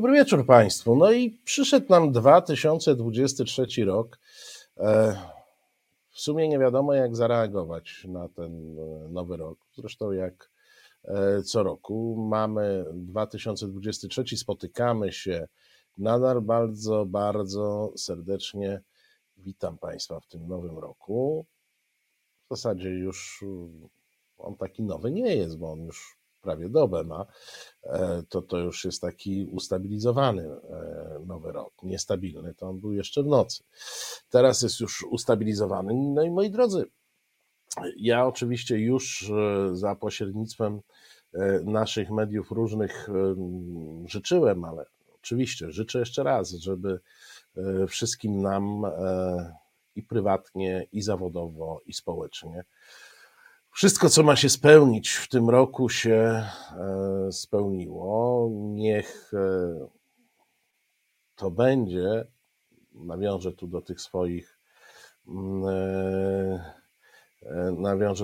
Dobry wieczór Państwu. No i przyszedł nam 2023 rok. W sumie nie wiadomo, jak zareagować na ten nowy rok. Zresztą jak co roku mamy 2023, spotykamy się nadal. Bardzo, bardzo serdecznie witam Państwa w tym nowym roku. W zasadzie już on taki nowy nie jest, bo on już prawie dobę ma, to już jest taki ustabilizowany nowy rok, niestabilny, to on był jeszcze w nocy. Teraz jest już ustabilizowany. No i moi drodzy, ja oczywiście już za pośrednictwem naszych mediów różnych życzyłem, ale oczywiście życzę jeszcze raz, żeby wszystkim nam i prywatnie, i zawodowo, i społecznie wszystko, co ma się spełnić w tym roku, się spełniło. Niech to będzie, nawiążę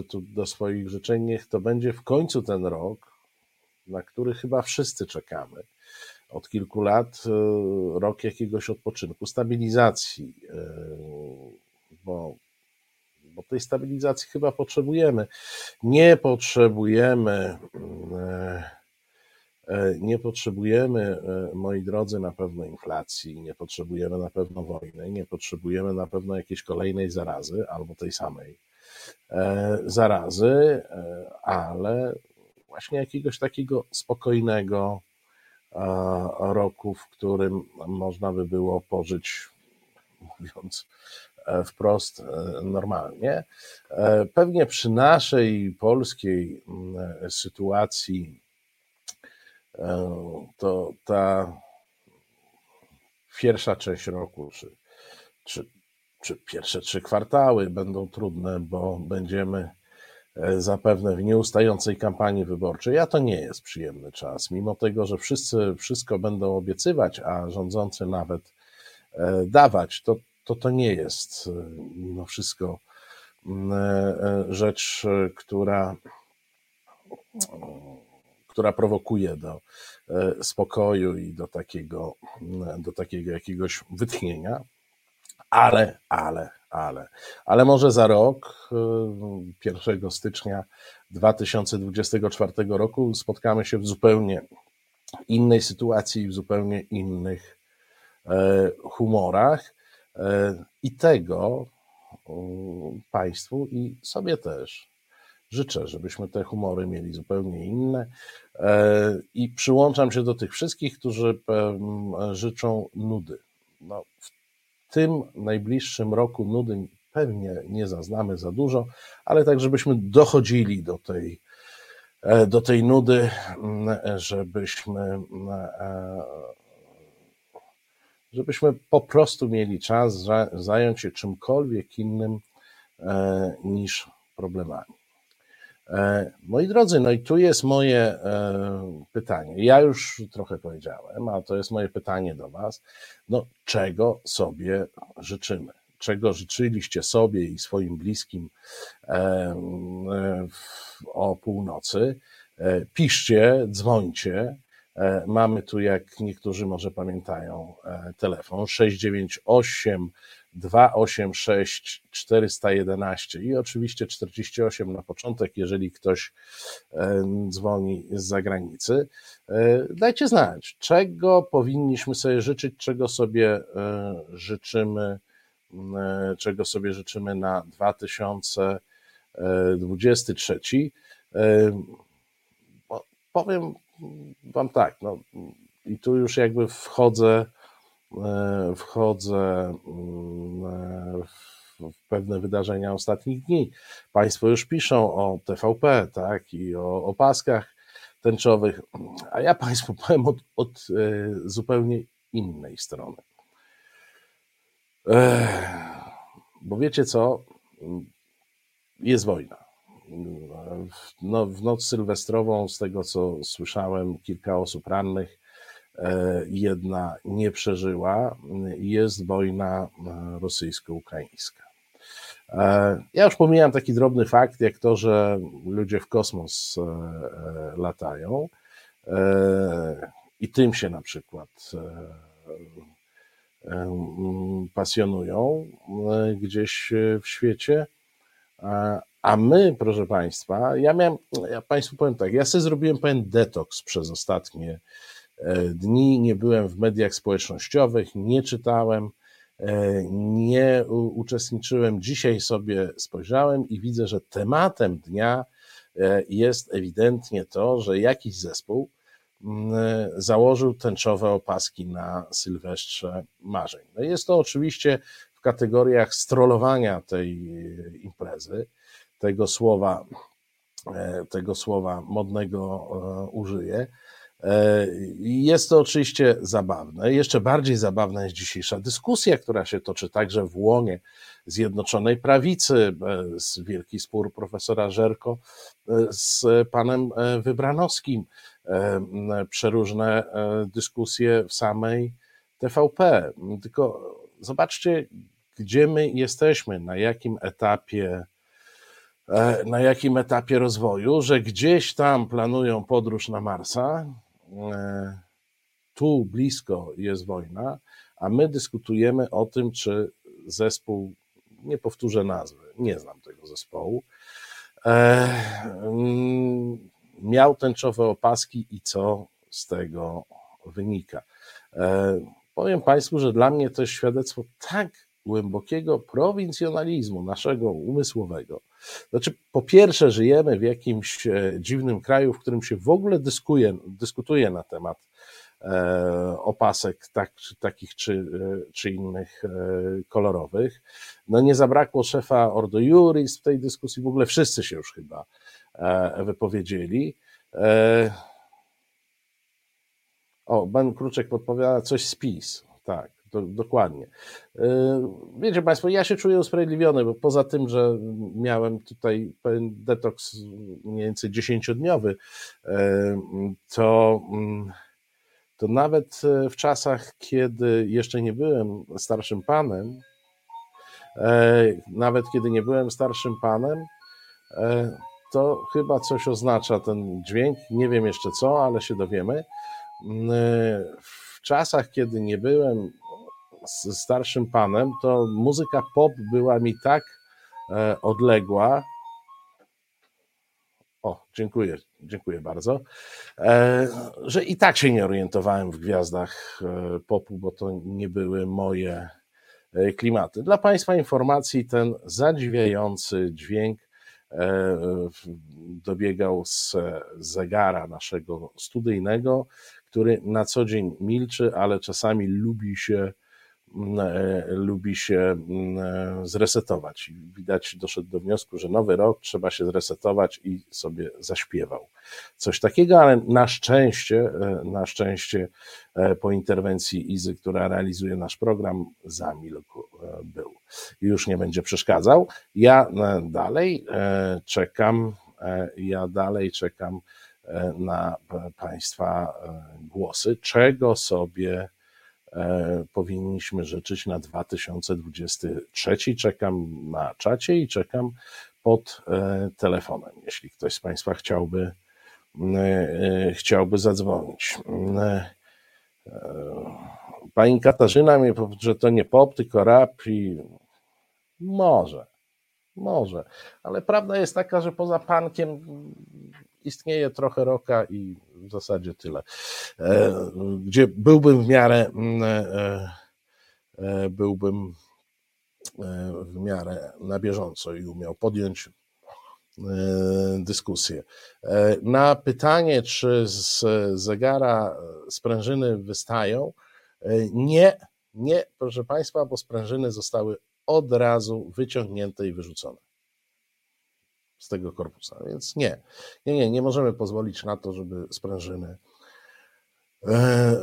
tu do swoich życzeń, niech to będzie w końcu ten rok, na który chyba wszyscy czekamy. Od kilku lat rok jakiegoś odpoczynku, stabilizacji, bo tej stabilizacji chyba potrzebujemy. Nie potrzebujemy, moi drodzy, na pewno inflacji, nie potrzebujemy na pewno wojny, nie potrzebujemy na pewno jakiejś kolejnej zarazy, albo tej samej zarazy, ale właśnie jakiegoś takiego spokojnego roku, w którym można by było pożyć, mówiąc wprost, normalnie. Pewnie przy naszej polskiej sytuacji to ta pierwsza część roku, czy pierwsze trzy kwartały będą trudne, bo będziemy zapewne w nieustającej kampanii wyborczej, a to nie jest przyjemny czas. Mimo tego, że wszyscy wszystko będą obiecywać, a rządzący nawet dawać, to nie jest mimo wszystko rzecz, która prowokuje do spokoju i do takiego jakiegoś wytchnienia, ale może za rok, 1 stycznia 2024 roku, spotkamy się w zupełnie innej sytuacji, w zupełnie innych humorach. I tego Państwu i sobie też życzę, żebyśmy te humory mieli zupełnie inne. I przyłączam się do tych wszystkich, którzy życzą nudy. No, w tym najbliższym roku nudy pewnie nie zaznamy za dużo, ale tak, żebyśmy dochodzili do tej nudy, żebyśmy po prostu mieli czas zająć się czymkolwiek innym niż problemami. Moi drodzy, no i tu jest moje pytanie. Ja już trochę powiedziałem, a to jest moje pytanie do Was. No, czego sobie życzymy? Czego życzyliście sobie i swoim bliskim o północy? Piszcie, dzwońcie. Mamy tu, jak niektórzy może pamiętają, telefon 698 286 411 i oczywiście 48 na początek, jeżeli ktoś dzwoni z zagranicy. Dajcie znać, czego powinniśmy sobie życzyć, czego sobie życzymy na 2023. Powiem Wam tak, no i tu już jakby wchodzę w pewne wydarzenia ostatnich dni. Państwo już piszą o TVP, tak, i o opaskach tęczowych, a ja Państwu powiem od zupełnie innej strony. Bo wiecie co? Jest wojna. No, w noc sylwestrową, z tego co słyszałem, kilka osób rannych, jedna nie przeżyła. Jest wojna rosyjsko-ukraińska. Ja już pomijam taki drobny fakt, jak to, że ludzie w kosmos latają i tym się na przykład pasjonują gdzieś w świecie. A my, proszę Państwa, ja Państwu powiem tak, ja sobie zrobiłem pewien detoks przez ostatnie dni, nie byłem w mediach społecznościowych, nie czytałem, nie uczestniczyłem. Dzisiaj sobie spojrzałem i widzę, że tematem dnia jest ewidentnie to, że jakiś zespół założył tęczowe opaski na Sylwestrze Marzeń. No jest to oczywiście w kategoriach strollowania tej imprezy, tego słowa modnego użyję. Jest to oczywiście zabawne. Jeszcze bardziej zabawna jest dzisiejsza dyskusja, która się toczy także w łonie Zjednoczonej Prawicy. Wielki spór profesora Żerko z panem Wybranowskim. Przeróżne dyskusje w samej TVP. Tylko zobaczcie, gdzie my jesteśmy, na jakim etapie rozwoju, że gdzieś tam planują podróż na Marsa, tu blisko jest wojna, a my dyskutujemy o tym, czy zespół, nie powtórzę nazwy, nie znam tego zespołu, miał tęczowe opaski i co z tego wynika. Powiem Państwu, że dla mnie to jest świadectwo tak głębokiego prowincjonalizmu naszego umysłowego. Znaczy, po pierwsze, żyjemy w jakimś dziwnym kraju, w którym się w ogóle dyskutuje na temat opasek takich czy innych kolorowych. No nie zabrakło szefa Ordo Iuris w tej dyskusji, w ogóle wszyscy się już chyba wypowiedzieli. Ben Kruczek podpowiada coś z PiS, tak. Dokładnie. Wiecie Państwo, ja się czuję usprawiedliwiony, bo poza tym, że miałem tutaj pewien detoks mniej więcej 10-dniowy, to nawet w czasach, kiedy jeszcze nie byłem starszym panem, to chyba coś oznacza ten dźwięk, nie wiem jeszcze co, ale się dowiemy. W czasach, kiedy nie byłem starszym panem, to muzyka pop była mi tak odległa. Dziękuję bardzo, że i tak się nie orientowałem w gwiazdach popu, bo to nie były moje klimaty. Dla Państwa informacji ten zadziwiający dźwięk dobiegał z zegara naszego studyjnego, który na co dzień milczy, ale czasami lubi się zresetować. Widać, doszedł do wniosku, że nowy rok, trzeba się zresetować i sobie zaśpiewał coś takiego, ale na szczęście po interwencji Izy, która realizuje nasz program, zamilkł był. Już nie będzie przeszkadzał. Ja dalej czekam na Państwa głosy, czego sobie powinniśmy życzyć na 2023. Czekam na czacie i czekam pod telefonem, jeśli ktoś z Państwa chciałby zadzwonić. Pani Katarzyna mnie powie, że to nie pop, tylko rap i może, ale prawda jest taka, że poza punkiem istnieje trochę rocka i w zasadzie tyle, gdzie byłbym w miarę na bieżąco i umiał podjąć dyskusję. Na pytanie, czy z zegara sprężyny wystają, nie, proszę Państwa, bo sprężyny zostały od razu wyciągnięte i wyrzucone z tego korpusa, więc nie możemy pozwolić na to, żeby sprężyny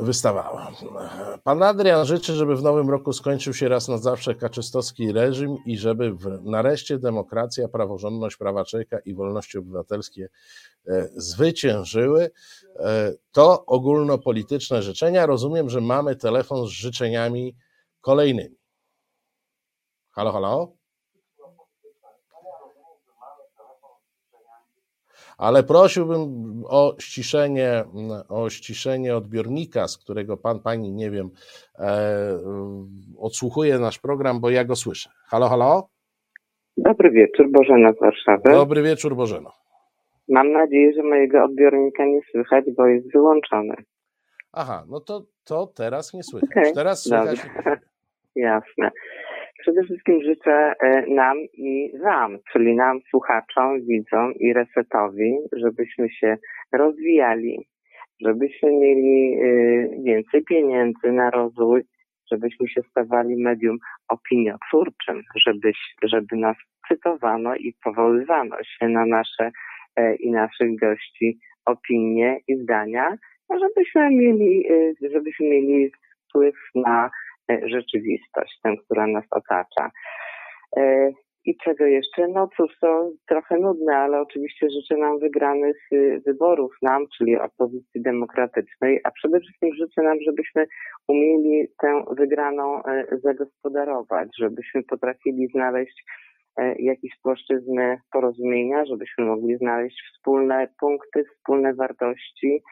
wystawały. Pan Adrian życzy, żeby w nowym roku skończył się raz na zawsze kaczystowski reżim i żeby nareszcie demokracja, praworządność, prawa człowieka i wolności obywatelskie zwyciężyły. To ogólnopolityczne życzenia. Rozumiem, że mamy telefon z życzeniami kolejnymi. Halo? Ale prosiłbym o ściszenie odbiornika, z którego pan, pani, nie wiem, odsłuchuje nasz program, bo ja go słyszę. Halo, halo? Dobry wieczór, Bożena z Warszawy. Dobry wieczór, Bożeno. Mam nadzieję, że mojego odbiornika nie słychać, bo jest wyłączony. Aha, no to teraz nie słychać. Okay. Teraz słychać. Jasne. Przede wszystkim życzę nam i wam, czyli nam, słuchaczom, widzom i resetowi, żebyśmy się rozwijali, żebyśmy mieli więcej pieniędzy na rozwój, żebyśmy się stawali medium opiniotwórczym, żeby nas cytowano i powoływano się na nasze i naszych gości opinie i zdania, a żebyśmy mieli wpływ na rzeczywistość, tę, która nas otacza. I czego jeszcze? No cóż, to trochę nudne, ale oczywiście życzę nam wygranych wyborów, nam, czyli opozycji demokratycznej, a przede wszystkim życzę nam, żebyśmy umieli tę wygraną zagospodarować, żebyśmy potrafili znaleźć jakieś płaszczyzny porozumienia, żebyśmy mogli znaleźć wspólne punkty, wspólne wartości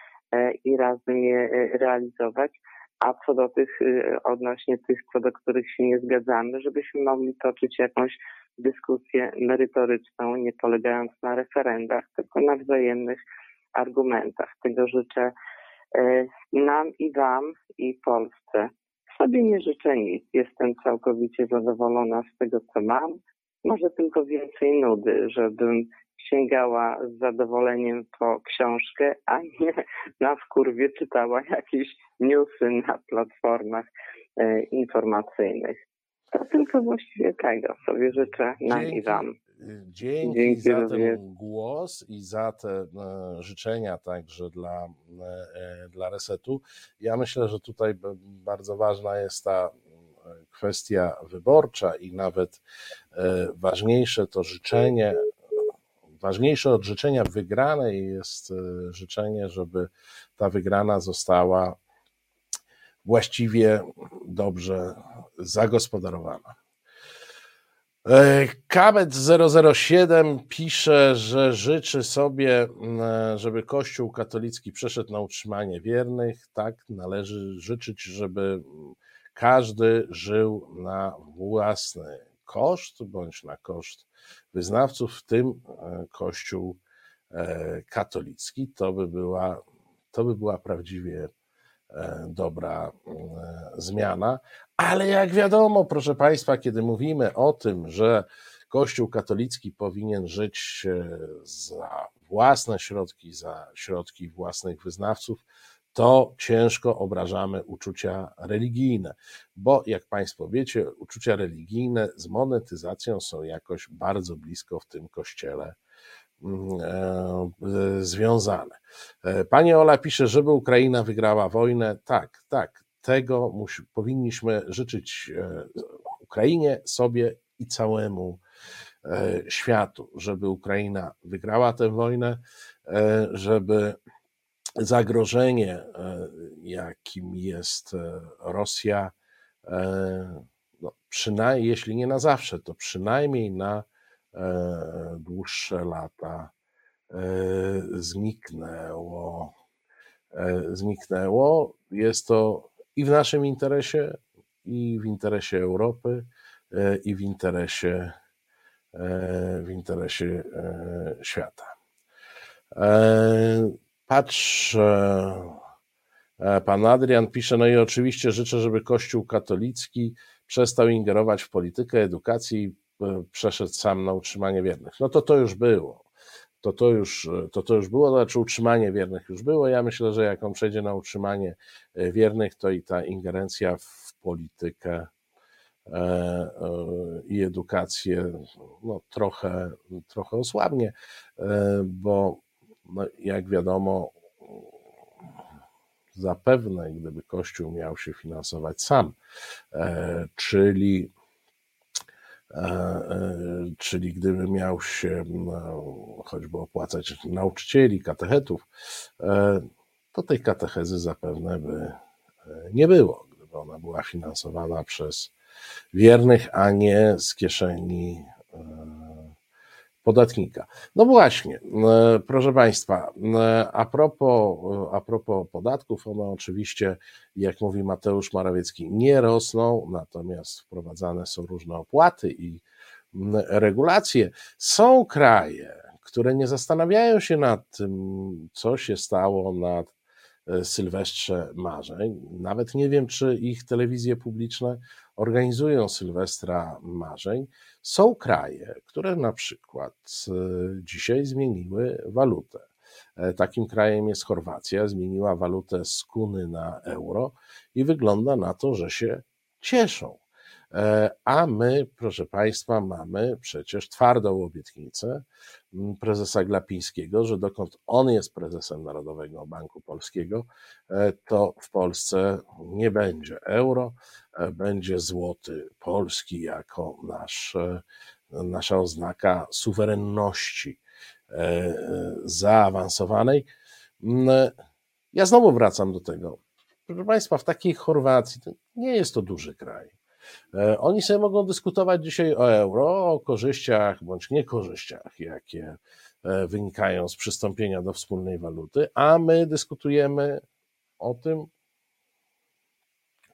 i razem je realizować. A co do tych, odnośnie tych, co do których się nie zgadzamy, żebyśmy mogli toczyć jakąś dyskusję merytoryczną, nie polegając na referendach, tylko na wzajemnych argumentach. Tego życzę nam i wam, i Polsce. Sobie nie życzę nic. Jestem całkowicie zadowolona z tego, co mam. Może tylko więcej nudy, żebym sięgała z zadowoleniem po książkę, a nie na wkurwie czytała jakieś newsy na platformach informacyjnych. To tylko właściwie tego sobie życzę nam i wam. Dzięki za ten głos i za te życzenia także dla Resetu. Ja myślę, że tutaj bardzo ważna jest ta kwestia wyborcza i nawet ważniejsze to życzenie. Ważniejsze od życzenia wygranej jest życzenie, żeby ta wygrana została właściwie dobrze zagospodarowana. Kabec 007 pisze, że życzy sobie, żeby Kościół katolicki przeszedł na utrzymanie wiernych. Tak, należy życzyć, żeby każdy żył na własny koszt bądź na koszt wyznawców, w tym Kościół katolicki. To by była prawdziwie dobra zmiana. Ale jak wiadomo, proszę Państwa, kiedy mówimy o tym, że Kościół katolicki powinien żyć za własne środki, za środki własnych wyznawców, to ciężko obrażamy uczucia religijne, bo jak Państwo wiecie, uczucia religijne z monetyzacją są jakoś bardzo blisko w tym kościele związane. Pani Ola pisze, żeby Ukraina wygrała wojnę. Tak, tego powinniśmy życzyć Ukrainie, sobie i całemu światu, żeby Ukraina wygrała tę wojnę, żeby zagrożenie, jakim jest Rosja, no przynajmniej, jeśli nie na zawsze, to przynajmniej na dłuższe lata zniknęło. Jest to i w naszym interesie, i w interesie Europy, i w interesie świata. Patrz, pan Adrian pisze, no i oczywiście życzę, żeby Kościół katolicki przestał ingerować w politykę, edukację i przeszedł sam na utrzymanie wiernych. No to już było, znaczy utrzymanie wiernych już było. Ja myślę, że jak on przejdzie na utrzymanie wiernych, to i ta ingerencja w politykę i edukację no trochę osłabnie, bo no, jak wiadomo, zapewne gdyby Kościół miał się finansować sam, czyli gdyby miał się choćby opłacać nauczycieli, katechetów, to tej katechezy zapewne by nie było, gdyby ona była finansowana przez wiernych, a nie z kieszeni podatnika. No właśnie, proszę Państwa, a propos podatków, one oczywiście, jak mówi Mateusz Morawiecki, nie rosną, natomiast wprowadzane są różne opłaty i regulacje. Są kraje, które nie zastanawiają się nad tym, co się stało na Sylwestrze Marzeń. Nawet nie wiem, czy ich telewizje publiczne organizują Sylwestra Marzeń. Są kraje, które na przykład dzisiaj zmieniły walutę. Takim krajem jest Chorwacja, zmieniła walutę z kuny na euro i wygląda na to, że się cieszą. A my, proszę Państwa, mamy przecież twardą obietnicę prezesa Glapińskiego, że dokąd on jest prezesem Narodowego Banku Polskiego, to w Polsce nie będzie euro, będzie złoty polski jako nasza oznaka suwerenności zaawansowanej. Ja znowu wracam do tego. Proszę Państwa, w takiej Chorwacji to nie jest to duży kraj. Oni sobie mogą dyskutować dzisiaj o euro, o korzyściach bądź niekorzyściach, jakie wynikają z przystąpienia do wspólnej waluty, a my dyskutujemy o tym,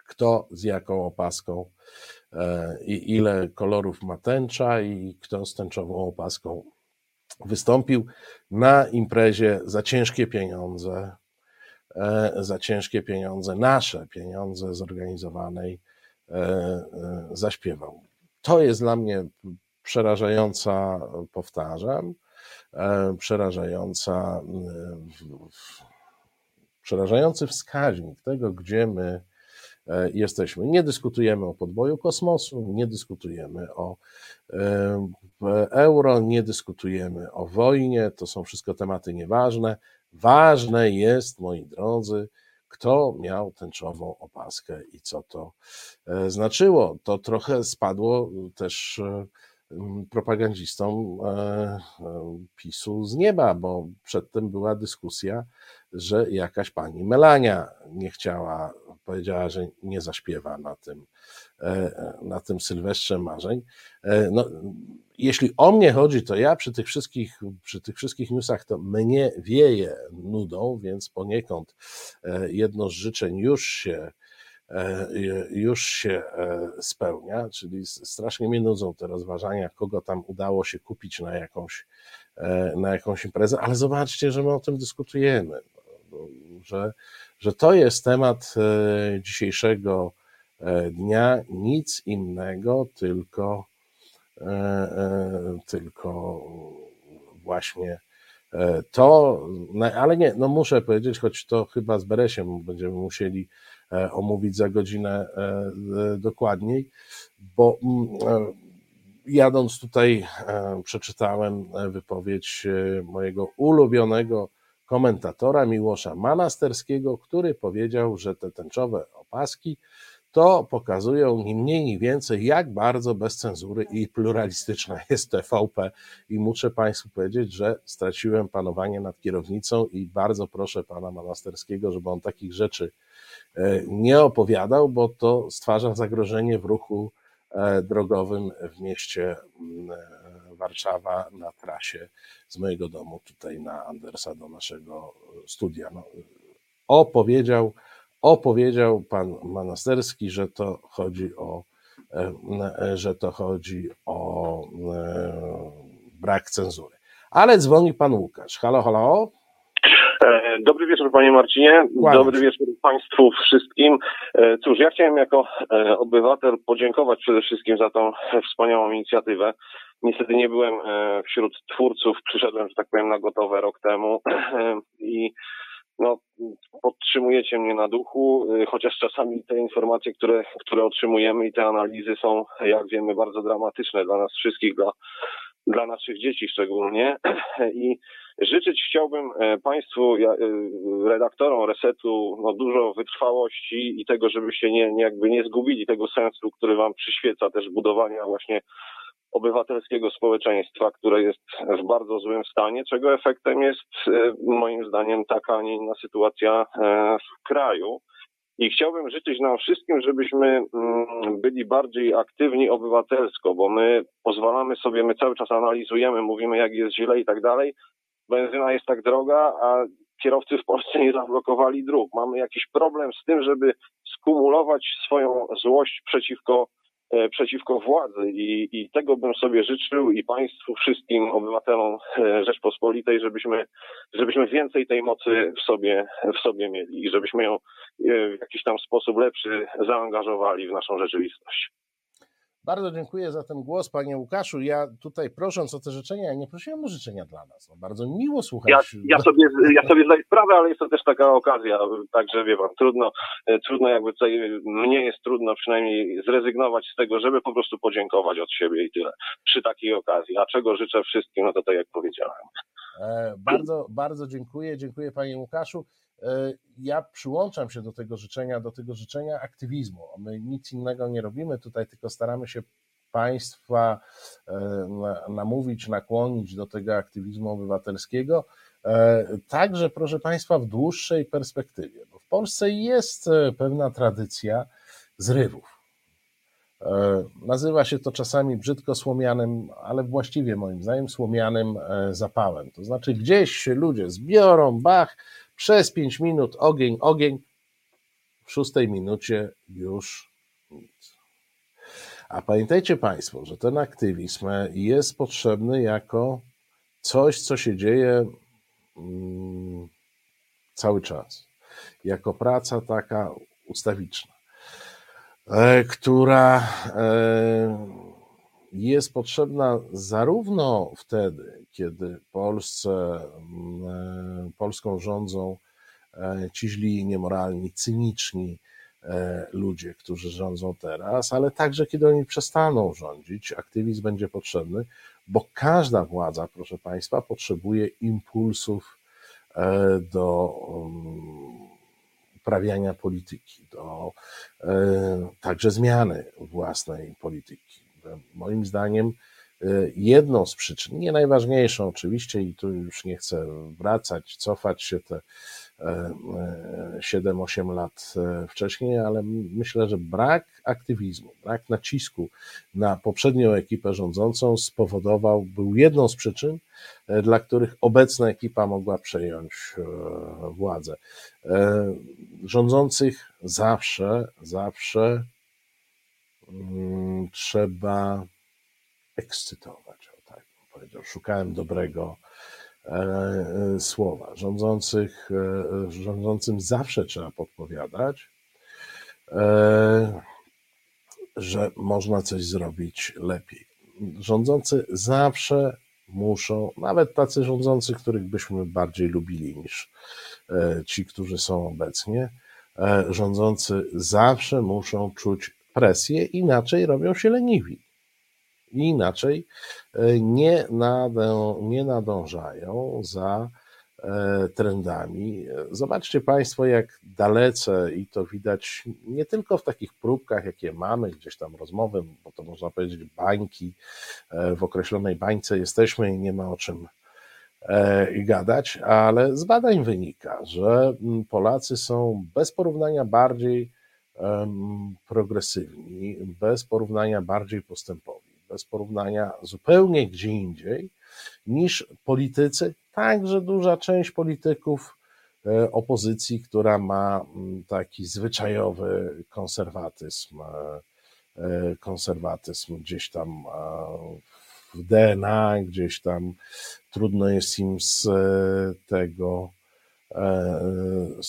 kto z jaką opaską i ile kolorów ma tęcza i kto z tęczową opaską wystąpił na imprezie za ciężkie pieniądze, nasze pieniądze zorganizowanej zaśpiewał. To jest dla mnie przerażająca, powtarzam, przerażający wskaźnik tego, gdzie my jesteśmy. Nie dyskutujemy o podboju kosmosu, nie dyskutujemy o euro, nie dyskutujemy o wojnie, to są wszystko tematy nieważne. Ważne jest, moi drodzy, kto miał tęczową opaskę i co to znaczyło. To trochę spadło też propagandzistom PiS-u z nieba, bo przedtem była dyskusja, że jakaś pani Melania nie chciała, powiedziała, że nie zaśpiewa na tym Sylwestrze Marzeń. No, jeśli o mnie chodzi, to ja przy tych wszystkich newsach to mnie wieje nudą, więc poniekąd jedno z życzeń już się spełnia, czyli strasznie mnie nudzą te rozważania, kogo tam udało się kupić na jakąś imprezę, ale zobaczcie, że my o tym dyskutujemy, że to jest temat dzisiejszego dnia, nic innego, tylko właśnie to, ale nie, no muszę powiedzieć, choć to chyba z Beresiem będziemy musieli omówić za godzinę dokładniej, bo jadąc tutaj przeczytałem wypowiedź mojego ulubionego komentatora Miłosza Manasterskiego, który powiedział, że te tęczowe opaski to pokazują ni mniej, ni więcej, jak bardzo bez cenzury i pluralistyczna jest TVP. I muszę Państwu powiedzieć, że straciłem panowanie nad kierownicą i bardzo proszę pana Manasterskiego, żeby on takich rzeczy nie opowiadał, bo to stwarza zagrożenie w ruchu drogowym w mieście Warszawa na trasie z mojego domu tutaj na Andersa do naszego studia. No, opowiedział pan Manasterski, że to chodzi o brak cenzury. Ale dzwoni pan Łukasz. Halo, halo. Dobry wieczór, panie Marcinie. Kłaniec. Dobry wieczór państwu wszystkim. Cóż, ja chciałem jako obywatel podziękować przede wszystkim za tą wspaniałą inicjatywę. Niestety nie byłem wśród twórców, przyszedłem, że tak powiem, na gotowe rok temu i no, podtrzymujecie mnie na duchu, chociaż czasami te informacje, które otrzymujemy i te analizy są, jak wiemy, bardzo dramatyczne dla nas wszystkich, dla naszych dzieci szczególnie. I życzyć chciałbym Państwu, redaktorom Resetu, no, dużo wytrwałości i tego, żebyście nie zgubili tego sensu, który Wam przyświeca też budowania właśnie obywatelskiego społeczeństwa, które jest w bardzo złym stanie, czego efektem jest moim zdaniem taka, a nie inna sytuacja w kraju. I chciałbym życzyć nam wszystkim, żebyśmy byli bardziej aktywni obywatelsko, bo my pozwalamy sobie, my cały czas analizujemy, mówimy jak jest źle i tak dalej. Benzyna jest tak droga, a kierowcy w Polsce nie zablokowali dróg. Mamy jakiś problem z tym, żeby skumulować swoją złość przeciwko władzy i tego bym sobie życzył i państwu, wszystkim obywatelom Rzeczpospolitej, żebyśmy więcej tej mocy w sobie mieli i żebyśmy ją w jakiś tam sposób lepszy zaangażowali w naszą rzeczywistość. Bardzo dziękuję za ten głos, panie Łukaszu. Ja tutaj prosząc o te życzenia, nie prosiłem o życzenia dla nas. No, bardzo miło słuchać. Ja sobie zdaję sprawę, ale jest to też taka okazja. Także wie pan, trudno jakby tutaj, mnie jest trudno przynajmniej zrezygnować z tego, żeby po prostu podziękować od siebie i tyle. Przy takiej okazji. A czego życzę wszystkim, no to tak jak powiedziałem. Bardzo dziękuję. Dziękuję panie Łukaszu. Ja przyłączam się do tego życzenia aktywizmu. My nic innego nie robimy tutaj, tylko staramy się państwa namówić, nakłonić do tego aktywizmu obywatelskiego. Także, proszę państwa, w dłuższej perspektywie, bo w Polsce jest pewna tradycja zrywów. Nazywa się to czasami brzydko słomianym, ale właściwie moim zdaniem słomianym zapałem. To znaczy gdzieś się ludzie zbiorą, bach, przez 5 minut ogień, w 6 minucie już nic. A pamiętajcie państwo, że ten aktywizm jest potrzebny jako coś, co się dzieje cały czas. Jako praca taka ustawiczna, która jest potrzebna zarówno wtedy, kiedy Polską rządzą ci źli, niemoralni, cyniczni ludzie, którzy rządzą teraz, ale także kiedy oni przestaną rządzić, aktywizm będzie potrzebny, bo każda władza, proszę państwa, potrzebuje impulsów do uprawiania polityki, do także zmiany własnej polityki. Moim zdaniem jedną z przyczyn, nie najważniejszą oczywiście i tu już nie chcę wracać, cofać się te 7-8 lat wcześniej, ale myślę, że brak aktywizmu, brak nacisku na poprzednią ekipę rządzącą był jedną z przyczyn, dla których obecna ekipa mogła przejąć władzę. Rządzących zawsze trzeba ekscytować, o tak bym powiedział. Szukałem dobrego słowa. Rządzącym zawsze trzeba podpowiadać, że można coś zrobić lepiej. Rządzący zawsze muszą, nawet tacy rządzący, których byśmy bardziej lubili niż ci, którzy są obecnie, rządzący zawsze muszą czuć presję, inaczej robią się leniwi. Inaczej nie nadążają za trendami. Zobaczcie państwo, jak dalece, i to widać nie tylko w takich próbkach, jakie mamy, gdzieś tam rozmowy, bo to można powiedzieć bańki, w określonej bańce jesteśmy i nie ma o czym gadać, ale z badań wynika, że Polacy są bez porównania bardziej progresywni, bez porównania bardziej postępowi, bez porównania zupełnie gdzie indziej niż politycy, także duża część polityków opozycji, która ma taki zwyczajowy konserwatyzm gdzieś tam w DNA, gdzieś tam trudno jest im z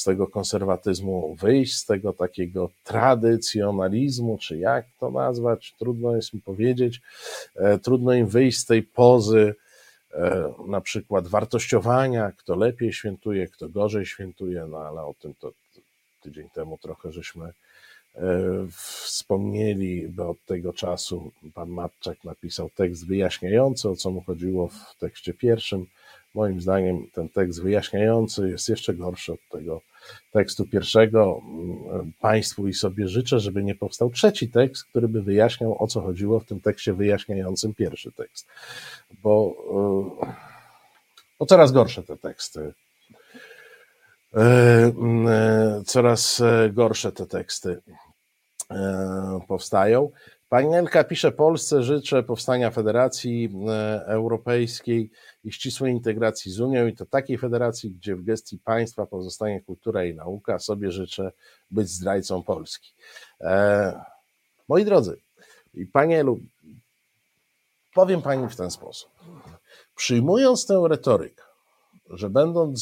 tego konserwatyzmu wyjść, z tego takiego tradycjonalizmu, czy jak to nazwać, trudno jest mi powiedzieć, trudno im wyjść z tej pozy na przykład wartościowania, kto lepiej świętuje, kto gorzej świętuje, no ale o tym to tydzień temu trochę żeśmy wspomnieli, bo od tego czasu pan Matczak napisał tekst wyjaśniający, o co mu chodziło w tekście pierwszym. Moim zdaniem ten tekst wyjaśniający jest jeszcze gorszy od tego tekstu pierwszego. Państwu i sobie życzę, żeby nie powstał trzeci tekst, który by wyjaśniał, o co chodziło w tym tekście wyjaśniającym pierwszy tekst. Bo coraz gorsze te teksty coraz gorsze te teksty powstają. Pani Elka pisze: Polsce życzę powstania Federacji Europejskiej i ścisłej integracji z Unią, i to takiej federacji, gdzie w gestii państwa pozostanie kultura i nauka. Sobie życzę być zdrajcą Polski. Moi drodzy, i Pani Elu, powiem Pani w ten sposób. Przyjmując tę retorykę, że będąc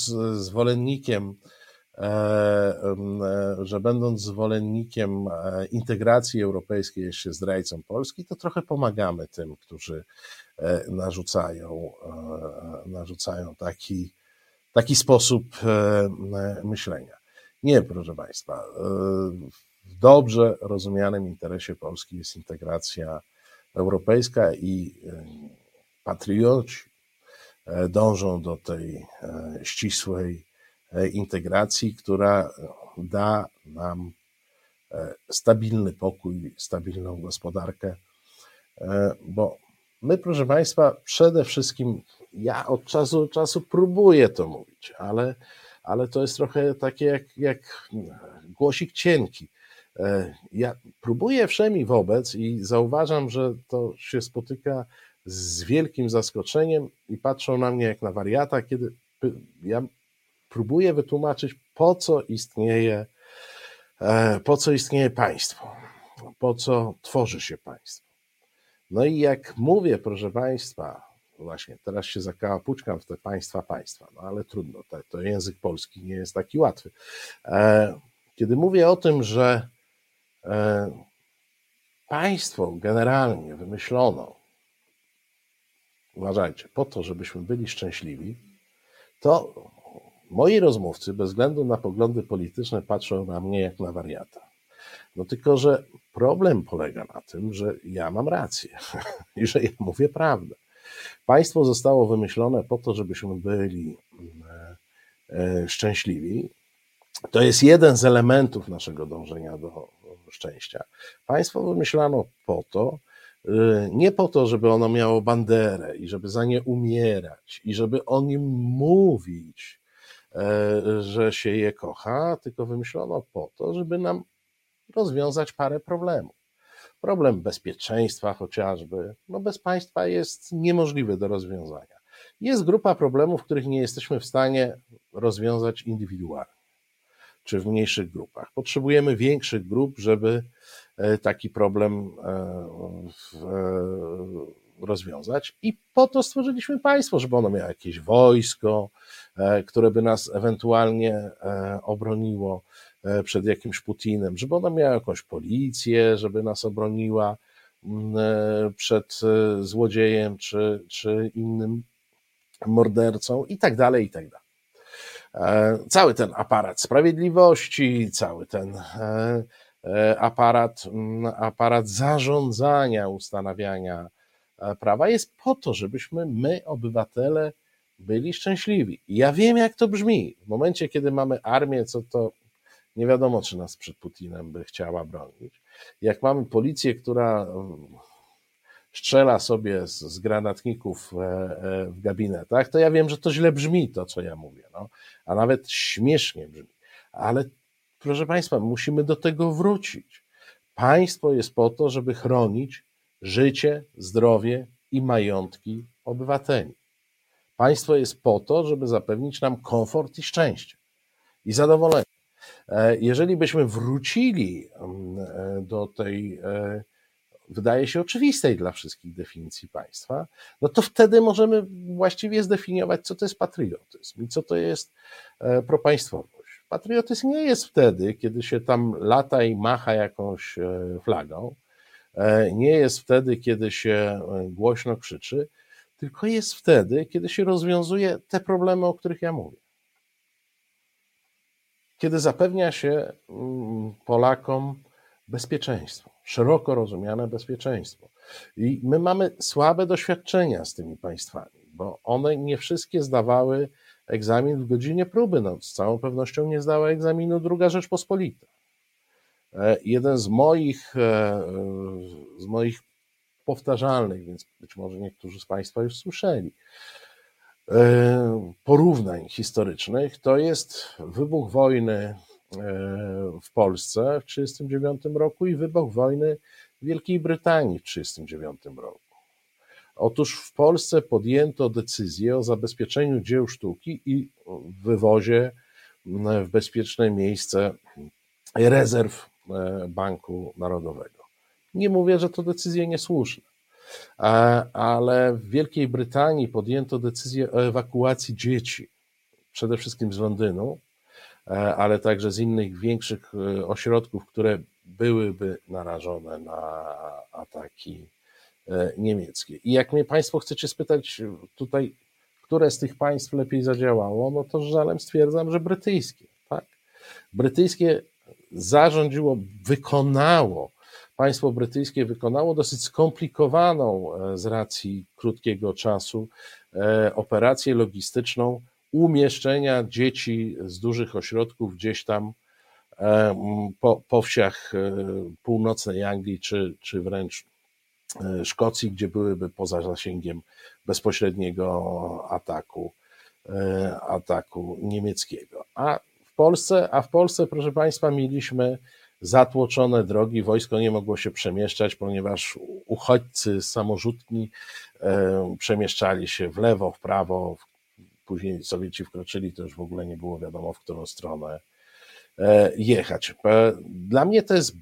zwolennikiem integracji europejskiej jest się zdrajcą Polski, to trochę pomagamy tym, którzy narzucają taki sposób myślenia. Nie, proszę Państwa, w dobrze rozumianym interesie Polski jest integracja europejska i patrioci dążą do tej ścisłej integracji, która da nam stabilny pokój, stabilną gospodarkę, bo my, proszę Państwa, przede wszystkim, ja od czasu do czasu próbuję to mówić, ale to jest trochę takie jak głosik cienki. Ja próbuję wszemi wobec i zauważam, że to się spotyka z wielkim zaskoczeniem i patrzą na mnie jak na wariata, kiedy ja próbuję wytłumaczyć, po co istnieje państwo, po co tworzy się państwo. No i jak mówię, proszę Państwa, właśnie teraz się zakałapuczkam w te państwa, no ale trudno, to język polski nie jest taki łatwy. Kiedy mówię o tym, że państwo generalnie wymyślono, uważajcie, po to, żebyśmy byli szczęśliwi, to moi rozmówcy, bez względu na poglądy polityczne, patrzą na mnie jak na wariata. No tylko, że problem polega na tym, że ja mam rację i że ja mówię prawdę. Państwo zostało wymyślone po to, żebyśmy byli szczęśliwi. To jest jeden z elementów naszego dążenia do szczęścia. Państwo wymyślano po to, nie po to, żeby ono miało banderę i żeby za nie umierać i żeby o nim mówić, że się je kocha, tylko wymyślono po to, żeby nam rozwiązać parę problemów. Problem bezpieczeństwa chociażby, no bez państwa jest niemożliwy do rozwiązania. Jest grupa problemów, których nie jesteśmy w stanie rozwiązać indywidualnie czy w mniejszych grupach. Potrzebujemy większych grup, żeby taki problem rozwiązać i po to stworzyliśmy państwo, żeby ono miało jakieś wojsko, które by nas ewentualnie obroniło przed jakimś Putinem, żeby ono miało jakąś policję, żeby nas obroniła przed złodziejem czy innym mordercą i tak dalej, i tak dalej. Cały ten aparat sprawiedliwości, cały ten aparat zarządzania, ustanawiania prawa jest po to, żebyśmy my, obywatele, byli szczęśliwi. Ja wiem, jak to brzmi. W momencie, kiedy mamy armię, co to nie wiadomo, czy nas przed Putinem by chciała bronić. Jak mamy policję, która strzela sobie z granatników w gabinetach, to ja wiem, że to źle brzmi, to co ja mówię, no, a nawet śmiesznie brzmi. Ale proszę Państwa, musimy do tego wrócić. Państwo jest po to, żeby chronić życie, zdrowie i majątki obywateli. Państwo jest po to, żeby zapewnić nam komfort i szczęście i zadowolenie. Jeżeli byśmy wrócili do tej, wydaje się oczywistej dla wszystkich definicji państwa, no to wtedy możemy właściwie zdefiniować, co to jest patriotyzm i co to jest propaństwowość. Patriotyzm nie jest wtedy, kiedy się tam lata i macha jakąś flagą, nie jest wtedy, kiedy się głośno krzyczy, tylko jest wtedy, kiedy się rozwiązuje te problemy, o których ja mówię. Kiedy zapewnia się Polakom bezpieczeństwo, szeroko rozumiane bezpieczeństwo. I my mamy słabe doświadczenia z tymi państwami, bo one nie wszystkie zdawały egzamin w godzinie próby. No, z całą pewnością nie zdała egzaminu II Rzeczpospolita. Jeden z moich powtarzalnych, więc być może niektórzy z Państwa już słyszeli, porównań historycznych, to jest wybuch wojny w Polsce w 1939 roku i wybuch wojny w Wielkiej Brytanii w 1939 roku. Otóż w Polsce podjęto decyzję o zabezpieczeniu dzieł sztuki i wywozie w bezpieczne miejsce rezerw Banku Narodowego. Nie mówię, że to decyzje niesłuszne, ale w Wielkiej Brytanii podjęto decyzję o ewakuacji dzieci, przede wszystkim z Londynu, ale także z innych większych ośrodków, które byłyby narażone na ataki niemieckie. I jak mnie Państwo chcecie spytać tutaj, które z tych państw lepiej zadziałało, no to z żalem stwierdzam, że brytyjskie. Tak? Brytyjskie zarządziło, państwo brytyjskie wykonało dosyć skomplikowaną z racji krótkiego czasu operację logistyczną umieszczenia dzieci z dużych ośrodków gdzieś tam po wsiach północnej Anglii czy wręcz Szkocji, gdzie byłyby poza zasięgiem bezpośredniego ataku niemieckiego. A w Polsce, proszę Państwa, mieliśmy zatłoczone drogi, wojsko nie mogło się przemieszczać, ponieważ uchodźcy samorzutni przemieszczali się w lewo, w prawo, później Sowieci wkroczyli, to już w ogóle nie było wiadomo, w którą stronę jechać. Dla mnie to jest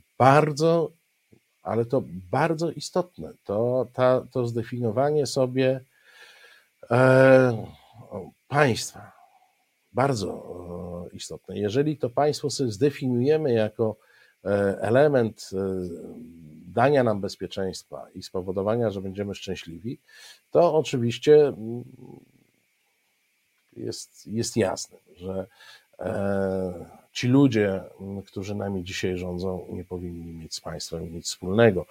bardzo istotne, to zdefiniowanie sobie państwa, bardzo istotne. Jeżeli to państwo sobie zdefiniujemy jako element dania nam bezpieczeństwa i spowodowania, że będziemy szczęśliwi, to oczywiście jest jasne, że ci ludzie, którzy nami dzisiaj rządzą, nie powinni mieć z państwem nic wspólnego.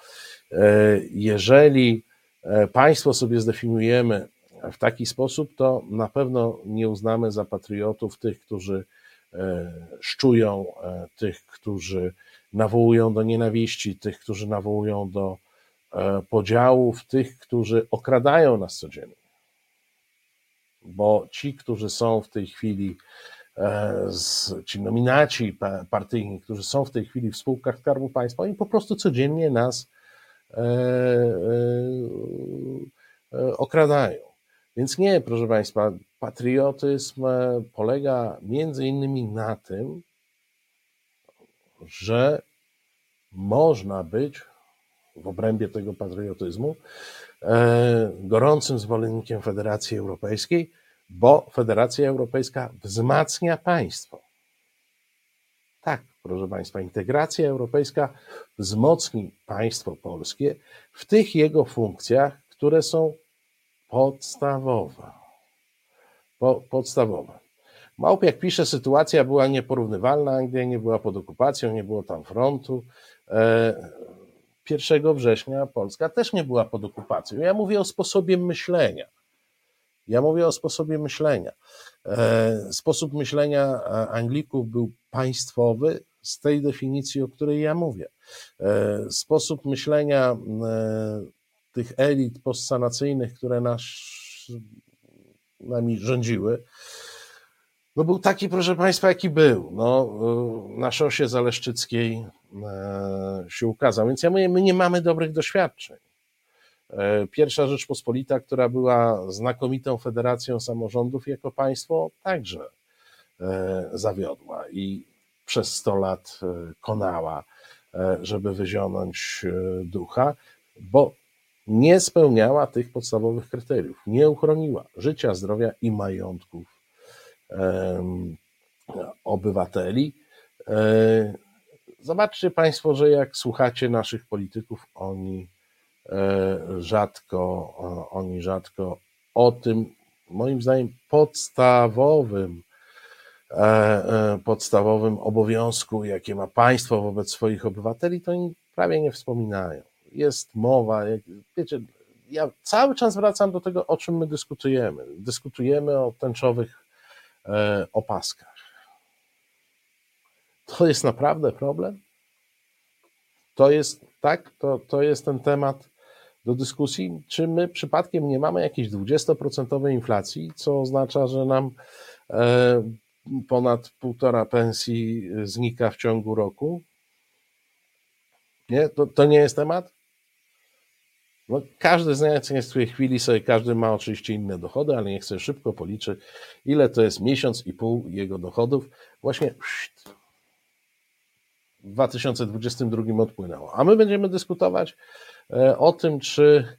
Jeżeli państwo sobie zdefiniujemy w taki sposób, to na pewno nie uznamy za patriotów tych, którzy szczują, tych, którzy nawołują do nienawiści, tych, którzy nawołują do podziałów, tych, którzy okradają nas codziennie. Bo ci, którzy są w tej chwili, ci nominaci partyjni, którzy są w tej chwili w spółkach Skarbu Państwa, oni po prostu codziennie nas okradają. Więc nie, proszę Państwa, patriotyzm polega między innymi na tym, że można być w obrębie tego patriotyzmu gorącym zwolennikiem Federacji Europejskiej, bo Federacja Europejska wzmacnia państwo. Tak, proszę Państwa, integracja europejska wzmocni państwo polskie w tych jego funkcjach, które są podstawowe. Małpiak pisze, sytuacja była nieporównywalna, Anglia nie była pod okupacją, nie było tam frontu. 1 września Polska też nie była pod okupacją. Ja mówię o sposobie myślenia. Sposób myślenia Anglików był państwowy z tej definicji, o której ja mówię. Sposób myślenia tych elit postsanacyjnych, które nami rządziły, no był taki, proszę Państwa, jaki był. No, na szosie Zaleszczyckiej się ukazał. Więc ja mówię, my nie mamy dobrych doświadczeń. Pierwsza Rzeczpospolita, która była znakomitą federacją samorządów jako państwo, także zawiodła i przez 100 lat konała, żeby wyzionąć ducha, bo nie spełniała tych podstawowych kryteriów, nie uchroniła życia, zdrowia i majątków obywateli. Zobaczcie Państwo, że jak słuchacie naszych polityków, oni rzadko o tym, moim zdaniem, podstawowym obowiązku, jakie ma państwo wobec swoich obywateli, to oni prawie nie wspominają. Jest mowa, wiecie, ja cały czas wracam do tego, o czym my dyskutujemy. Dyskutujemy o tęczowych opaskach. To jest naprawdę problem? To jest ten temat do dyskusji, czy my przypadkiem nie mamy jakiejś 20% inflacji, co oznacza, że nam ponad 1,5 pensji znika w ciągu roku. Nie? To nie jest temat? No, każdy znający jest w tej chwili sobie, każdy ma oczywiście inne dochody, ale niech sobie szybko policzy, ile to jest miesiąc i pół jego dochodów. Właśnie w 2022 odpłynęło. A my będziemy dyskutować o tym, czy,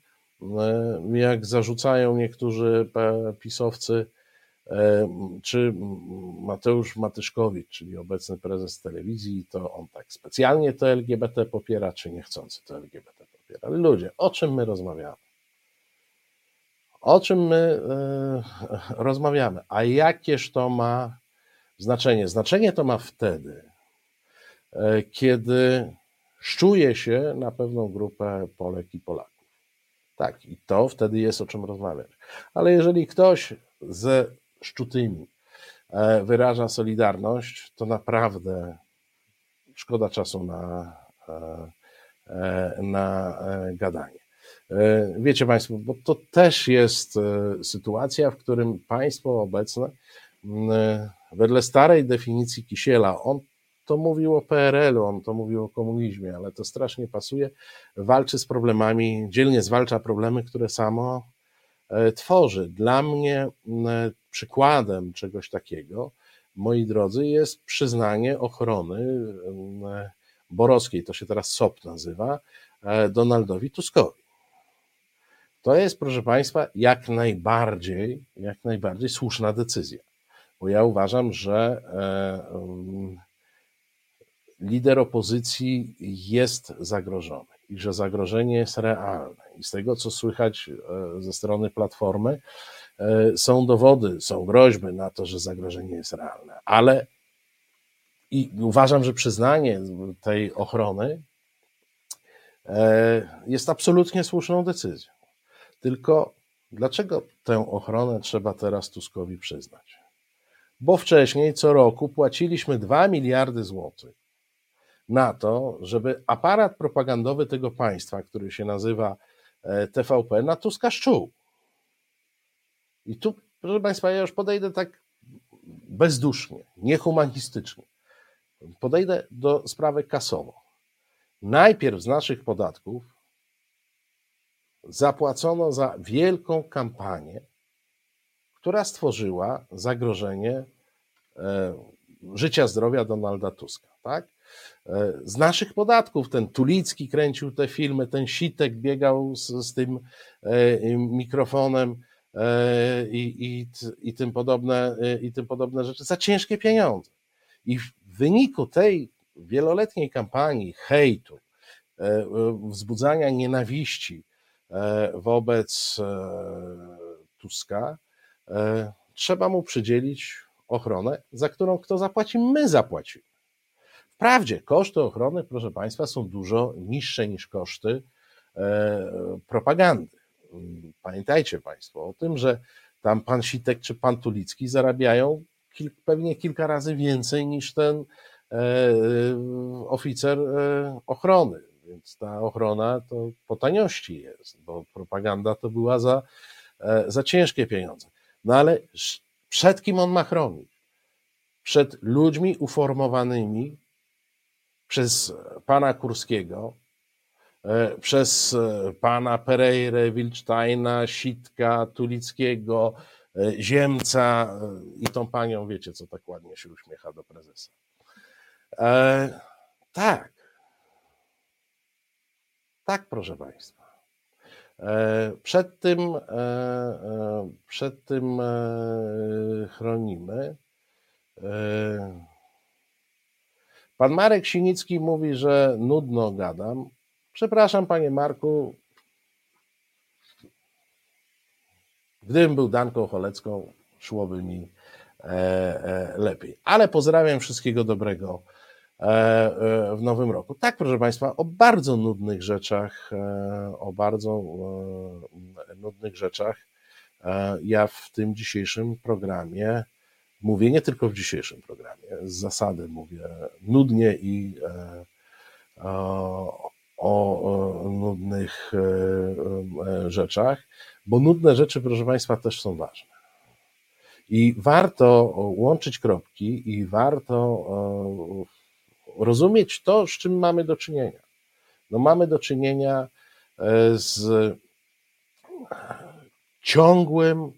jak zarzucają niektórzy pisowcy, czy Mateusz Matyszkowicz, czyli obecny prezes telewizji, to on tak specjalnie to LGBT popiera, czy niechcący to LGBT popiera. Ale ludzie, o czym my rozmawiamy? O czym my rozmawiamy? A jakież to ma znaczenie? Znaczenie to ma wtedy, kiedy szczuje się na pewną grupę Polek i Polaków. Tak, i to wtedy jest o czym rozmawiać. Ale jeżeli ktoś ze szczutymi wyraża solidarność, to naprawdę szkoda czasu na gadanie. Wiecie Państwo, bo to też jest sytuacja, w którym państwo obecne, wedle starej definicji Kisiela, on to mówił o PRL-u, on to mówił o komunizmie, ale to strasznie pasuje, walczy z problemami, dzielnie zwalcza problemy, które samo tworzy. Dla mnie przykładem czegoś takiego, moi drodzy, jest przyznanie ochrony Borowskiej, to się teraz SOP nazywa, Donaldowi Tuskowi. To jest, proszę Państwa, jak najbardziej słuszna decyzja, bo ja uważam, że lider opozycji jest zagrożony i że zagrożenie jest realne. I z tego, co słychać ze strony Platformy, są dowody, są groźby na to, że zagrożenie jest realne. Ale i uważam, że przyznanie tej ochrony jest absolutnie słuszną decyzją. Tylko dlaczego tę ochronę trzeba teraz Tuskowi przyznać? Bo wcześniej co roku płaciliśmy 2 miliardy złotych na to, żeby aparat propagandowy tego państwa, który się nazywa TVP, na Tuska szczuł. I tu, proszę Państwa, ja już podejdę tak bezdusznie, niehumanistycznie. Podejdę do sprawy kasowo. Najpierw z naszych podatków zapłacono za wielką kampanię, która stworzyła zagrożenie życia, zdrowia Donalda Tuska, tak? Z naszych podatków ten Tulicki kręcił te filmy, ten Sitek biegał z tym mikrofonem i tym podobne rzeczy za ciężkie pieniądze. I w wyniku tej wieloletniej kampanii hejtu, wzbudzania nienawiści wobec Tuska, trzeba mu przydzielić ochronę, za którą kto zapłaci, my zapłacimy. Wprawdzie koszty ochrony, proszę Państwa, są dużo niższe niż koszty propagandy. Pamiętajcie Państwo o tym, że tam pan Sitek czy pan Tulicki zarabiają pewnie kilka razy więcej niż ten oficer ochrony, więc ta ochrona to po taniości jest, bo propaganda to była za ciężkie pieniądze. No ale przed kim on ma chronić? Przed ludźmi uformowanymi przez pana Kurskiego, przez pana Pereirę, Wilcztajna, Sitka, Tulickiego, Ziemca i tą panią, wiecie, co tak ładnie się uśmiecha do prezesa. Tak, proszę Państwa. Przed tym chronimy. Pan Marek Sinicki mówi, że nudno gadam. Przepraszam, panie Marku. Gdybym był Danką Cholecką, szłoby mi lepiej. Ale pozdrawiam, wszystkiego dobrego w nowym roku. Tak, proszę Państwa, o bardzo nudnych rzeczach ja w tym dzisiejszym programie mówię, nie tylko w dzisiejszym programie, z zasady mówię nudnie i o nudnych nudnych rzeczach, bo nudne rzeczy, proszę Państwa, też są ważne. I warto łączyć kropki i warto rozumieć to, z czym mamy do czynienia. No mamy do czynienia z ciągłym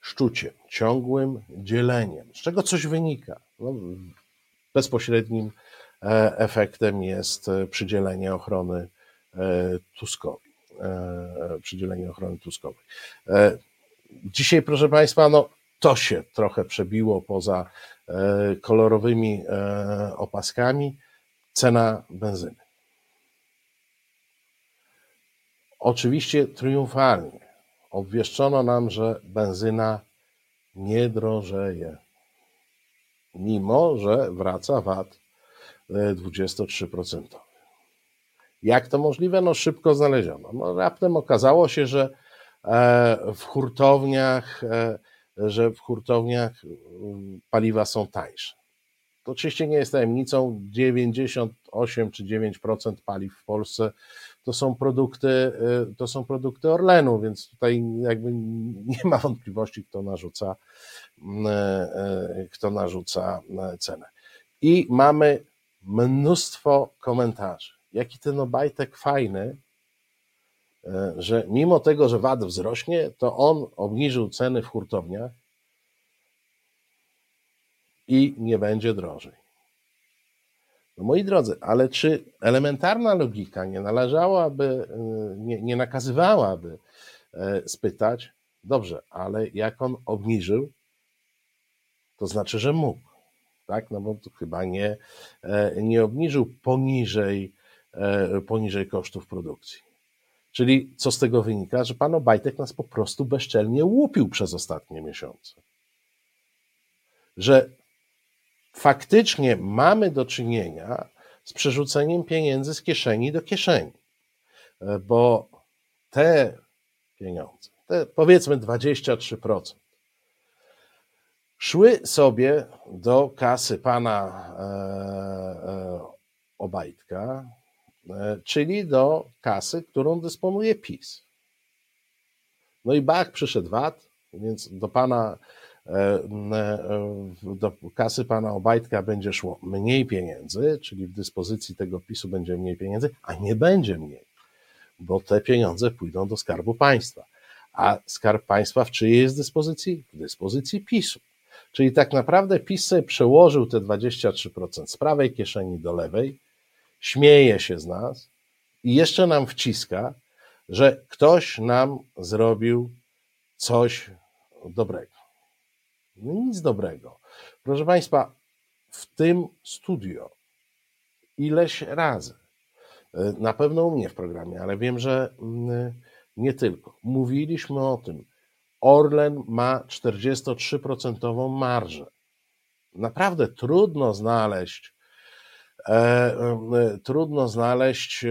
szczuciem, ciągłym dzieleniem, z czego coś wynika. No, bezpośrednim efektem jest przydzielenie ochrony Tuskowi. Dzisiaj, proszę Państwa, no to się trochę przebiło poza kolorowymi opaskami. Cena benzyny. Oczywiście triumfalnie obwieszczono nam, że benzyna nie drożeje, mimo że wraca VAT 23%. Jak to możliwe? No szybko znaleziono. No raptem okazało się, że w hurtowniach paliwa są tańsze. To oczywiście nie jest tajemnicą, 98 czy 9% paliw w Polsce to są produkty Orlenu, więc tutaj jakby nie ma wątpliwości, kto narzuca cenę. I mamy mnóstwo komentarzy. Jaki ten Obajtek fajny, że mimo tego, że VAT wzrośnie, to on obniżył ceny w hurtowniach i nie będzie drożej. No moi drodzy, ale czy elementarna logika nie nakazywałaby spytać, dobrze, ale jak on obniżył, to znaczy, że mógł, tak? No bo to chyba nie obniżył poniżej kosztów produkcji. Czyli co z tego wynika? Że pan Obajtek nas po prostu bezczelnie łupił przez ostatnie miesiące. Że faktycznie mamy do czynienia z przerzuceniem pieniędzy z kieszeni do kieszeni, bo te pieniądze, te powiedzmy 23%, szły sobie do kasy pana Obajtka, czyli do kasy, którą dysponuje PiS. No i bach, przyszedł VAT, więc do kasy pana Obajtka będzie szło mniej pieniędzy, czyli w dyspozycji tego PiS-u będzie mniej pieniędzy, a nie będzie mniej, bo te pieniądze pójdą do Skarbu Państwa. A Skarb Państwa w czyjej jest dyspozycji? W dyspozycji PiS-u. Czyli tak naprawdę PiS sobie przełożył te 23% z prawej kieszeni do lewej, śmieje się z nas i jeszcze nam wciska, że ktoś nam zrobił coś dobrego. No nic dobrego. Proszę Państwa, w tym studio ileś razy, na pewno u mnie w programie, ale wiem, że nie tylko, mówiliśmy o tym, Orlen ma 43% marżę. Naprawdę trudno znaleźć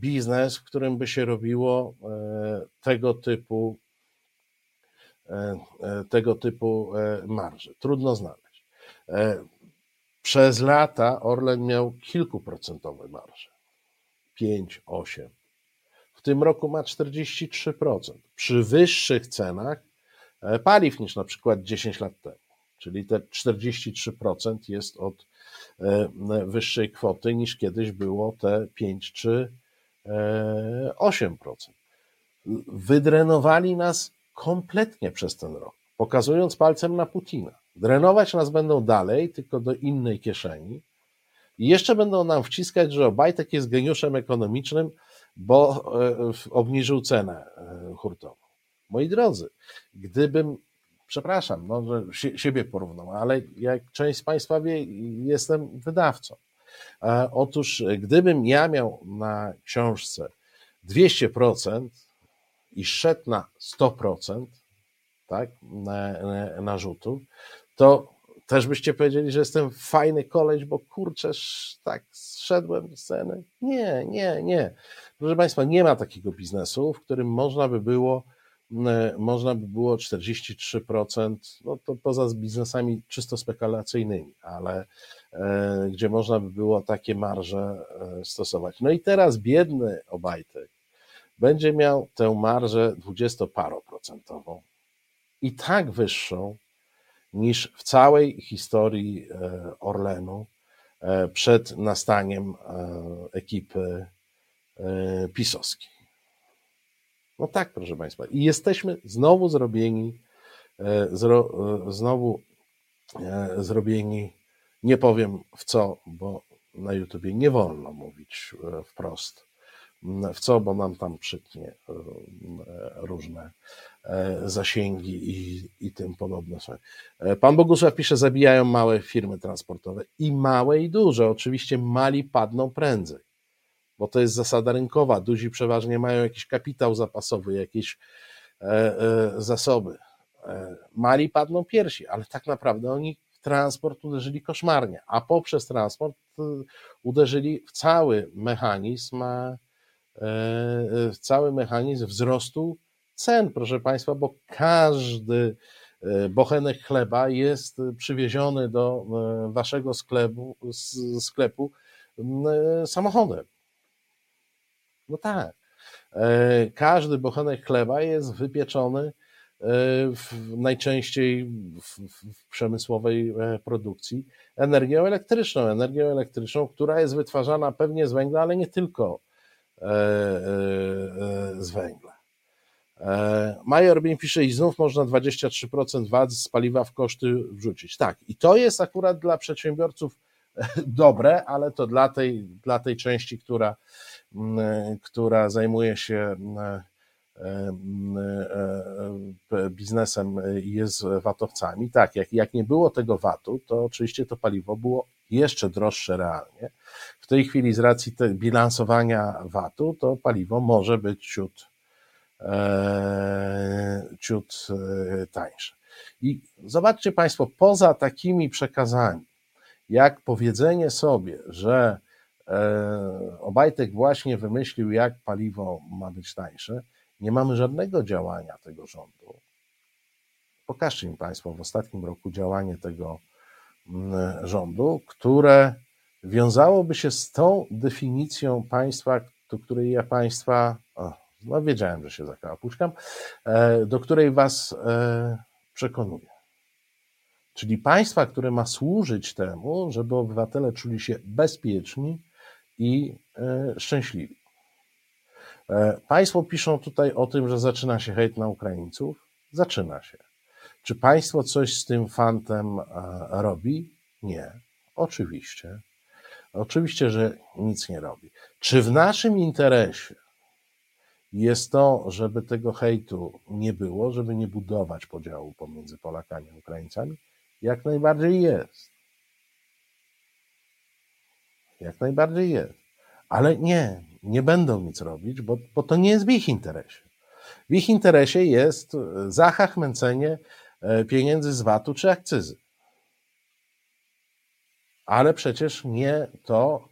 biznes, w którym by się robiło tego typu marży. Trudno znaleźć. Przez lata Orlen miał kilkuprocentowe marże. 5, 8. W tym roku ma 43%. Przy wyższych cenach paliw niż na przykład 10 lat temu. Czyli te 43% jest od wyższej kwoty niż kiedyś było te 5 czy 8%. Wydrenowali nas kompletnie przez ten rok, pokazując palcem na Putina. Drenować nas będą dalej, tylko do innej kieszeni i jeszcze będą nam wciskać, że Obajtek jest geniuszem ekonomicznym, bo obniżył cenę hurtową. Moi drodzy, gdybym, przepraszam, no, że siebie porównam, ale jak część z Państwa wie, jestem wydawcą. Otóż gdybym ja miał na książce 200%, i szedł na 100%, tak, narzutów, to też byście powiedzieli, że jestem fajny koleś, bo kurczę, tak zszedłem z ceny. Nie. Proszę Państwa, nie ma takiego biznesu, w którym można by było można by było 43%, no to poza z biznesami czysto spekulacyjnymi, ale gdzie można by było takie marże stosować. No i teraz biedny Obajtek będzie miał tę marżę 20-paroprocentową i tak wyższą niż w całej historii Orlenu przed nastaniem ekipy pisowskiej. No tak, proszę Państwa. I jesteśmy znowu zrobieni, nie powiem w co, bo na YouTubie nie wolno mówić wprost, w co, bo nam tam przytnie różne zasięgi i tym podobne. Pan Bogusław pisze, zabijają małe firmy transportowe i małe i duże. Oczywiście mali padną prędzej, bo to jest zasada rynkowa. Duzi przeważnie mają jakiś kapitał zapasowy, jakieś zasoby. Mali padną pierwsi, ale tak naprawdę oni w transport uderzyli koszmarnie, a poprzez transport uderzyli w cały mechanizm wzrostu cen, proszę Państwa, bo każdy bochenek chleba jest przywieziony do Waszego sklepu samochodem. No tak. Każdy bochenek chleba jest wypieczony najczęściej w przemysłowej produkcji energią elektryczną, która jest wytwarzana pewnie z węgla, ale nie tylko z węgla. Major Bień pisze i znów można 23% VAT z paliwa w koszty wrzucić. Tak, i to jest akurat dla przedsiębiorców dobre, ale to dla tej części, która zajmuje się biznesem i jest VAT-owcami. Tak, jak nie było tego VAT-u, to oczywiście to paliwo było jeszcze droższe realnie. W tej chwili z racji bilansowania VAT-u to paliwo może być ciut tańsze. I zobaczcie Państwo, poza takimi przekazami, jak powiedzenie sobie, że Obajtek właśnie wymyślił, jak paliwo ma być tańsze, nie mamy żadnego działania tego rządu. Pokażcie mi Państwo w ostatnim roku działanie tego rządu, które wiązałoby się z tą definicją państwa, do której ja Państwa, wiedziałem, że się zakałapuśkam, do której Was przekonuję. Czyli państwa, które ma służyć temu, żeby obywatele czuli się bezpieczni i szczęśliwi. Państwo piszą tutaj o tym, że zaczyna się hejt na Ukraińców. Zaczyna się. Czy państwo coś z tym fantem robi? Nie. Oczywiście. Oczywiście, że nic nie robi. Czy w naszym interesie jest to, żeby tego hejtu nie było, żeby nie budować podziału pomiędzy Polakami a Ukraińcami? Jak najbardziej jest. Jak najbardziej jest. Ale nie będą nic robić, bo to nie jest w ich interesie. W ich interesie jest zachachmęcenie pieniędzy z VAT-u czy akcyzy. Ale przecież nie to,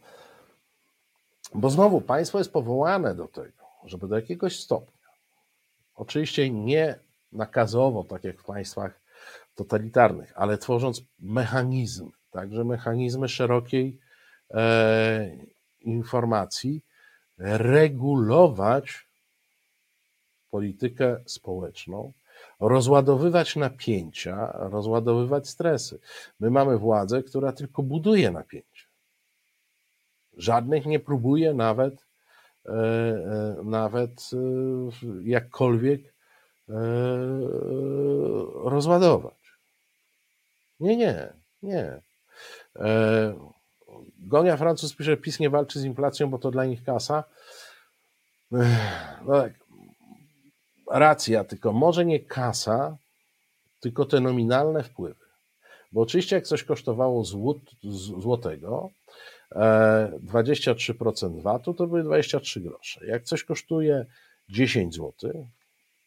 bo znowu państwo jest powołane do tego, żeby do jakiegoś stopnia, oczywiście nie nakazowo, tak jak w państwach totalitarnych, ale tworząc mechanizmy, także mechanizmy szerokiej informacji, regulować politykę społeczną, rozładowywać napięcia, rozładowywać stresy. My mamy władzę, która tylko buduje napięcie. Żadnych nie próbuje nawet jakkolwiek rozładować. Nie. Gonia Francuz pisze, PiS nie walczy z inflacją, bo to dla nich kasa. No tak, racja, tylko może nie kasa, tylko te nominalne wpływy. Bo oczywiście jak coś kosztowało złotego, 23% VAT-u, to były 23 grosze. Jak coś kosztuje 10 zł,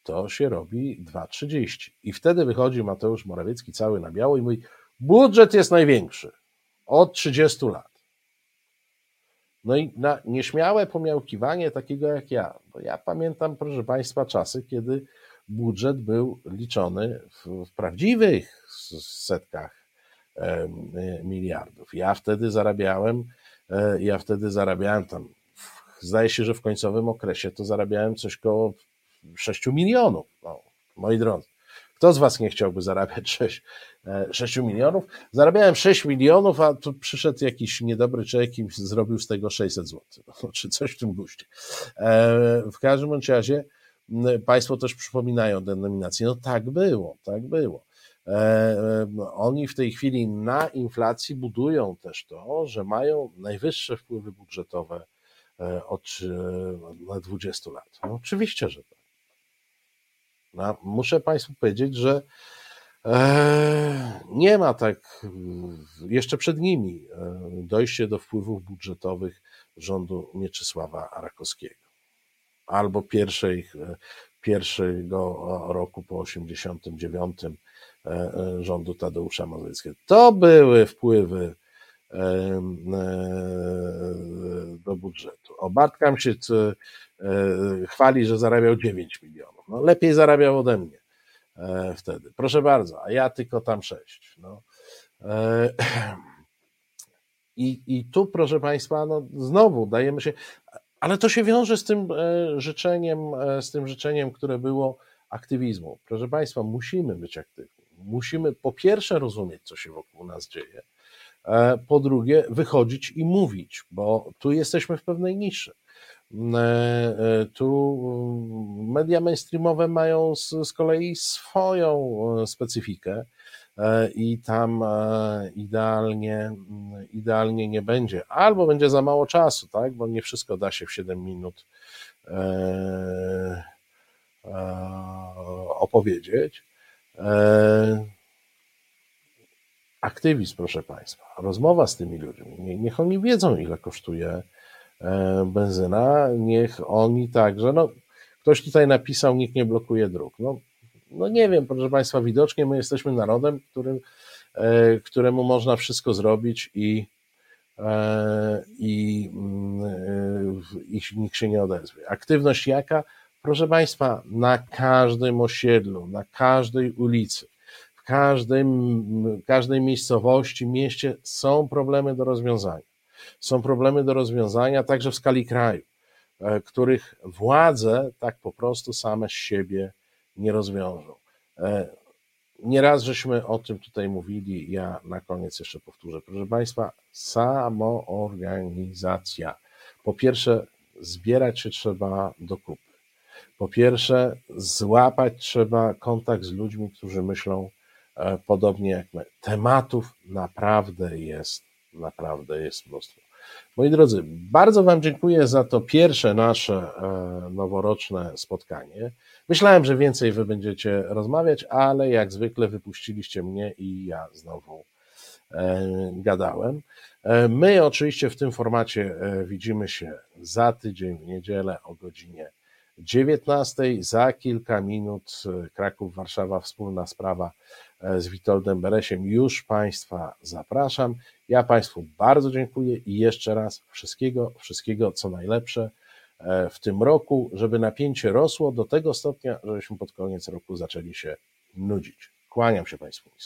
to się robi 2,30. I wtedy wychodzi Mateusz Morawiecki cały na biało i mówi, budżet jest największy od 30 lat. No i na nieśmiałe pomiałkiwanie takiego jak ja, bo ja pamiętam, proszę Państwa, czasy, kiedy budżet był liczony w prawdziwych setkach miliardów. Ja wtedy zarabiałem tam, zdaje się, że w końcowym okresie to zarabiałem coś koło 6 milionów. No, moi drodzy, kto z was nie chciałby zarabiać 6 milionów? Zarabiałem 6 milionów, a tu przyszedł jakiś niedobry człowiek i zrobił z tego 600 zł, czy coś w tym guście. W każdym bądź razie państwo też przypominają denominację. No tak było. Oni w tej chwili na inflacji budują też to, że mają najwyższe wpływy budżetowe od 20 lat. No, oczywiście, że tak. No, muszę państwu powiedzieć, że nie ma tak, jeszcze przed nimi dojście do wpływów budżetowych rządu Mieczysława Rakowskiego. Albo pierwszego roku po 89 rządu Tadeusza Mazowieckiego. To były wpływy do budżetu. O, Bartkam się chwali, że zarabiał 9 milionów. No, lepiej zarabiał ode mnie wtedy. Proszę bardzo, a ja tylko tam 6. No. I tu, proszę państwa, no, znowu dajemy się... Ale to się wiąże z tym życzeniem, które było aktywizmu. Proszę państwa, musimy być aktywni. Musimy po pierwsze rozumieć, co się wokół nas dzieje. Po drugie wychodzić i mówić, bo tu jesteśmy w pewnej niszy. Tu media mainstreamowe mają z kolei swoją specyfikę i tam idealnie nie będzie. Albo będzie za mało czasu, tak? Bo nie wszystko da się w 7 minut opowiedzieć. Aktywizm, proszę państwa, rozmowa z tymi ludźmi. Niech oni wiedzą, ile kosztuje benzyna, niech oni także, no ktoś tutaj napisał, nikt nie blokuje dróg. No nie wiem, proszę państwa, widocznie my jesteśmy narodem, któremu można wszystko zrobić i nikt się nie odezwie. Aktywność jaka? Proszę państwa, na każdym osiedlu, na każdej ulicy, w każdej miejscowości, mieście są problemy do rozwiązania. Są problemy do rozwiązania także w skali kraju, których władze tak po prostu same z siebie nie rozwiążą. Nieraz żeśmy o tym tutaj mówili, ja na koniec jeszcze powtórzę. Proszę państwa, samoorganizacja. Po pierwsze, zbierać się trzeba do kupy. Po pierwsze, złapać trzeba kontakt z ludźmi, którzy myślą podobnie jak my. Tematów naprawdę jest mnóstwo. Moi drodzy, bardzo wam dziękuję za to pierwsze nasze noworoczne spotkanie. Myślałem, że więcej wy będziecie rozmawiać, ale jak zwykle wypuściliście mnie i ja znowu gadałem. My oczywiście w tym formacie widzimy się za tydzień w niedzielę o godzinie 19:00, za kilka minut Kraków, Warszawa, wspólna sprawa z Witoldem Beresiem. Już państwa zapraszam. Ja państwu bardzo dziękuję i jeszcze raz wszystkiego co najlepsze w tym roku, żeby napięcie rosło do tego stopnia, żebyśmy pod koniec roku zaczęli się nudzić. Kłaniam się państwu nisko.